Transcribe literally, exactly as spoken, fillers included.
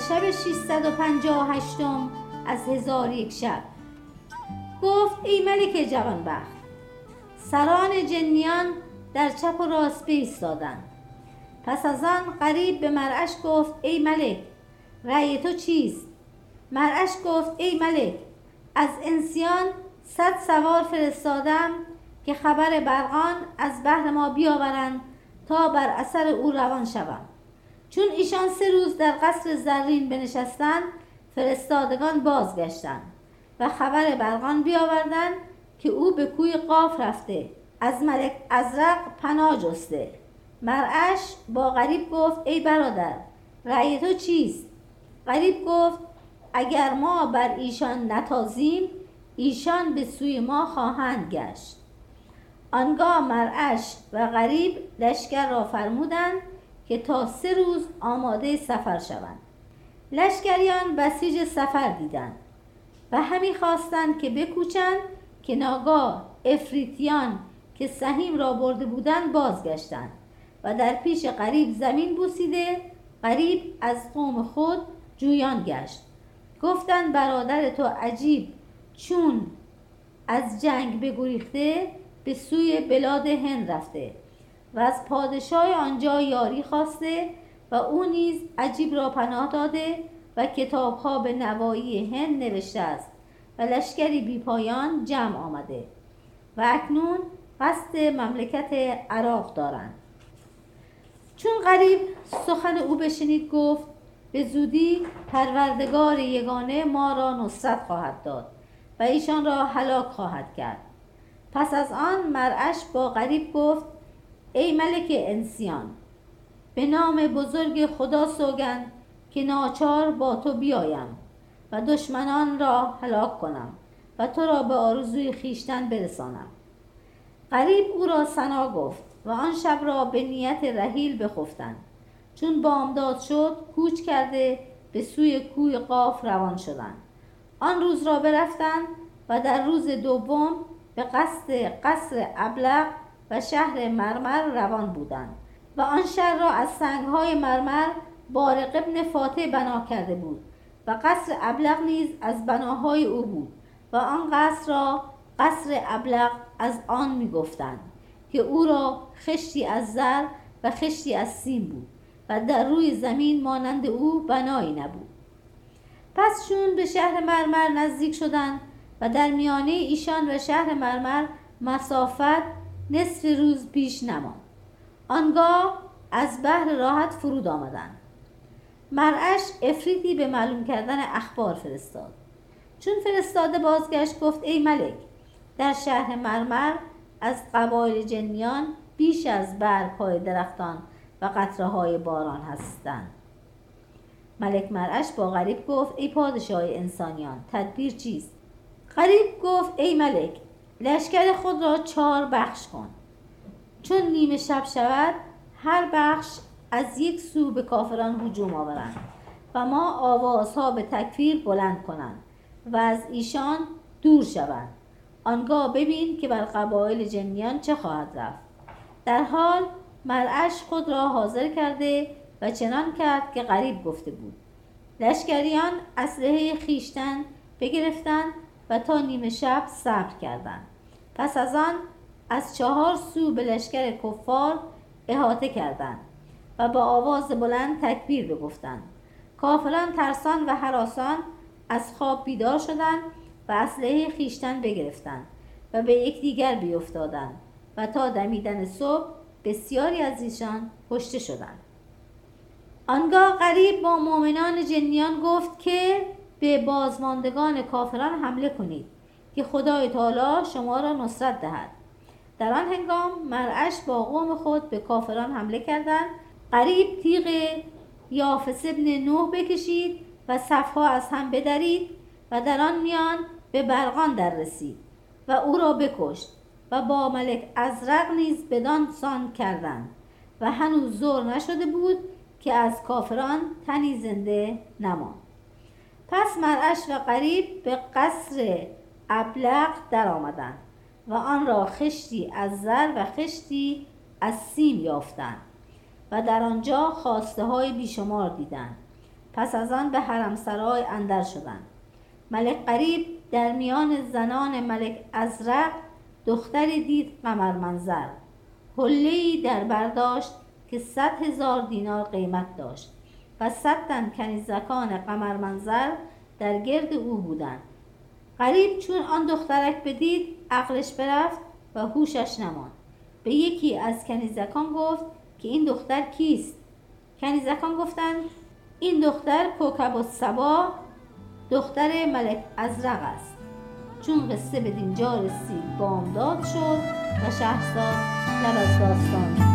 از شب ششصد و پنجاه و هشت از هزار یک شب گفت: ای ملک جوانبخت، سران جنیان در چپ و راست بایستادند. پس از آن قریب به مرعش گفت: ای ملک، رأی تو چیست؟ مرعش گفت: ای ملک، از انسیان صد سوار فرستادم که خبر برقان از بحر ما بیاورند تا بر اثر او روان شوم. چون ایشان سه روز در قصر زرین بنشستند، فرستادگان بازگشتند و خبر برقان بیاوردند که او به کوی قاف رفته، از ملک ازرق پناه جسته. مرعش با غریب گفت: ای برادر، رأی تو چیست؟ غریب گفت: اگر ما بر ایشان نتازیم، ایشان به سوی ما خواهند گشت. آنگاه مرعش و غریب لشکر را فرمودند که تا سه روز آماده سفر شوند. لشکریان بسیج سفر دیدند و همی خواستند که بکوچند که ناگاه افریتیان که سهیم را برده بودند بازگشتند و در پیش قریب زمین بوسیده، قریب از قوم خود جویان گشت. گفتند: برادر تو عجیب چون از جنگ بگریخته به سوی بلاد هند رفته و از پادشاه آنجا یاری خواسته و او نیز عجیب را پناه داده و کتاب‌ها به نواحی هند نوشته است و لشکری بی پایان جمع آمده و اکنون قصد مملکت عراق دارند. چون غریب سخن او بشنید گفت: به زودی پروردگار یگانه ما را نصرت خواهد داد و ایشان را هلاک خواهد کرد. پس از آن مرعش با غریب گفت: ای ملک انسیان، به نام بزرگ خدا سوگند که ناچار با تو بیایم و دشمنان را هلاک کنم و تو را به آرزوی خیشتن برسانم. غریب او را ثنا گفت و آن شب را به نیت رحیل بخفتند. چون بامداد شد، کوچ کرده به سوی کوی قاف روان شدند. آن روز را برفتند و در روز دوم به قصد قصر ابلق و شهر مرمر روان بودند و آن شهر را از سنگ‌های مرمر بارق ابن فاتح بنا کرده بود و قصر ابلق نیز از بناهای او بود و آن قصر را قصر ابلق از آن می گفتند که او را خشتی از زر و خشتی از سیم بود و در روی زمین مانند او بنایی نبود. پس چون به شهر مرمر نزدیک شدند و در میانه ایشان و شهر مرمر مسافت نصف روز پیش نماند، آنگاه از بحر راحت فرود آمدند. مرعش افریدی به معلوم کردن اخبار فرستاد. چون فرستاده بازگشت گفت: ای ملک، در شهر مرمر از قبایل جنیان بیش از برگ‌های درختان و قطره‌های باران هستند. ملک مرعش با غریب گفت: ای پادشاه انسانیان، تدبیر چیست؟ غریب گفت: ای ملک، لشکر خود را چهار بخش کن. چون نیمه شب شود، هر بخش از یک سو به کافران هجوم آورند و ما آوازها به تکفیر بلند کنند و از ایشان دور شوند. آنگاه ببین که بر قبایل جنیان چه خواهد رفت. در حال مرعش خود را حاضر کرده و چنان کرد که غریب گفته بود. لشکریان اسلحه خیشتن بگرفتند و تا نیمه شب صبر کردند. پس از آن از چهار سو به لشکر کفار احاطه کردند و با آواز بلند تکبیر بگفتند. کافران ترسان و هراسان از خواب بیدار شدند و اسلحه خیشتن بگرفتند و به یکدیگر بیفتادند و تا دمیدن صبح بسیاری از ایشان کشته شدند. آنگاه غریب با مؤمنان جنیان گفت که به بازماندگان کافران حمله کنید که خدای تعالی شما را نصرت دهد. در آن هنگام مرعش با قوم خود به کافران حمله کردند. قریب تیغ یافس ابن نوه بکشید و صفها از هم بدرید و در آن میان به برقان در رسید و او را بکشت و با ملک ازرق نیز بدان سان کردند و هنوز زور نشده بود که از کافران تنی زنده نماند. پس مرعش و قریب به قصر ابلق در آمدند و آن را خشتی از زر و خشتی از سیم یافتند و در آنجا خواسته های بیشمار دیدند پس از آن به حرم سرای اندر شدند. ملک قریب در میان زنان ملک ازرق دختری دید قمر منظر، حله‌ای در برداشت که صد هزار دینار قیمت داشت و صد تن کنیزکان قمر منظر در گرد او بودند. غریب چون آن دخترک بدید عقلش برفت و هوشش نماند. به یکی از کنیزکان گفت که این دختر کیست؟ کنیزکان گفتند این دختر کوکب السبا دختر ملک ازرق است. چون قصه به دینجا رسید بامداد شد و شهرزاد لب از داستان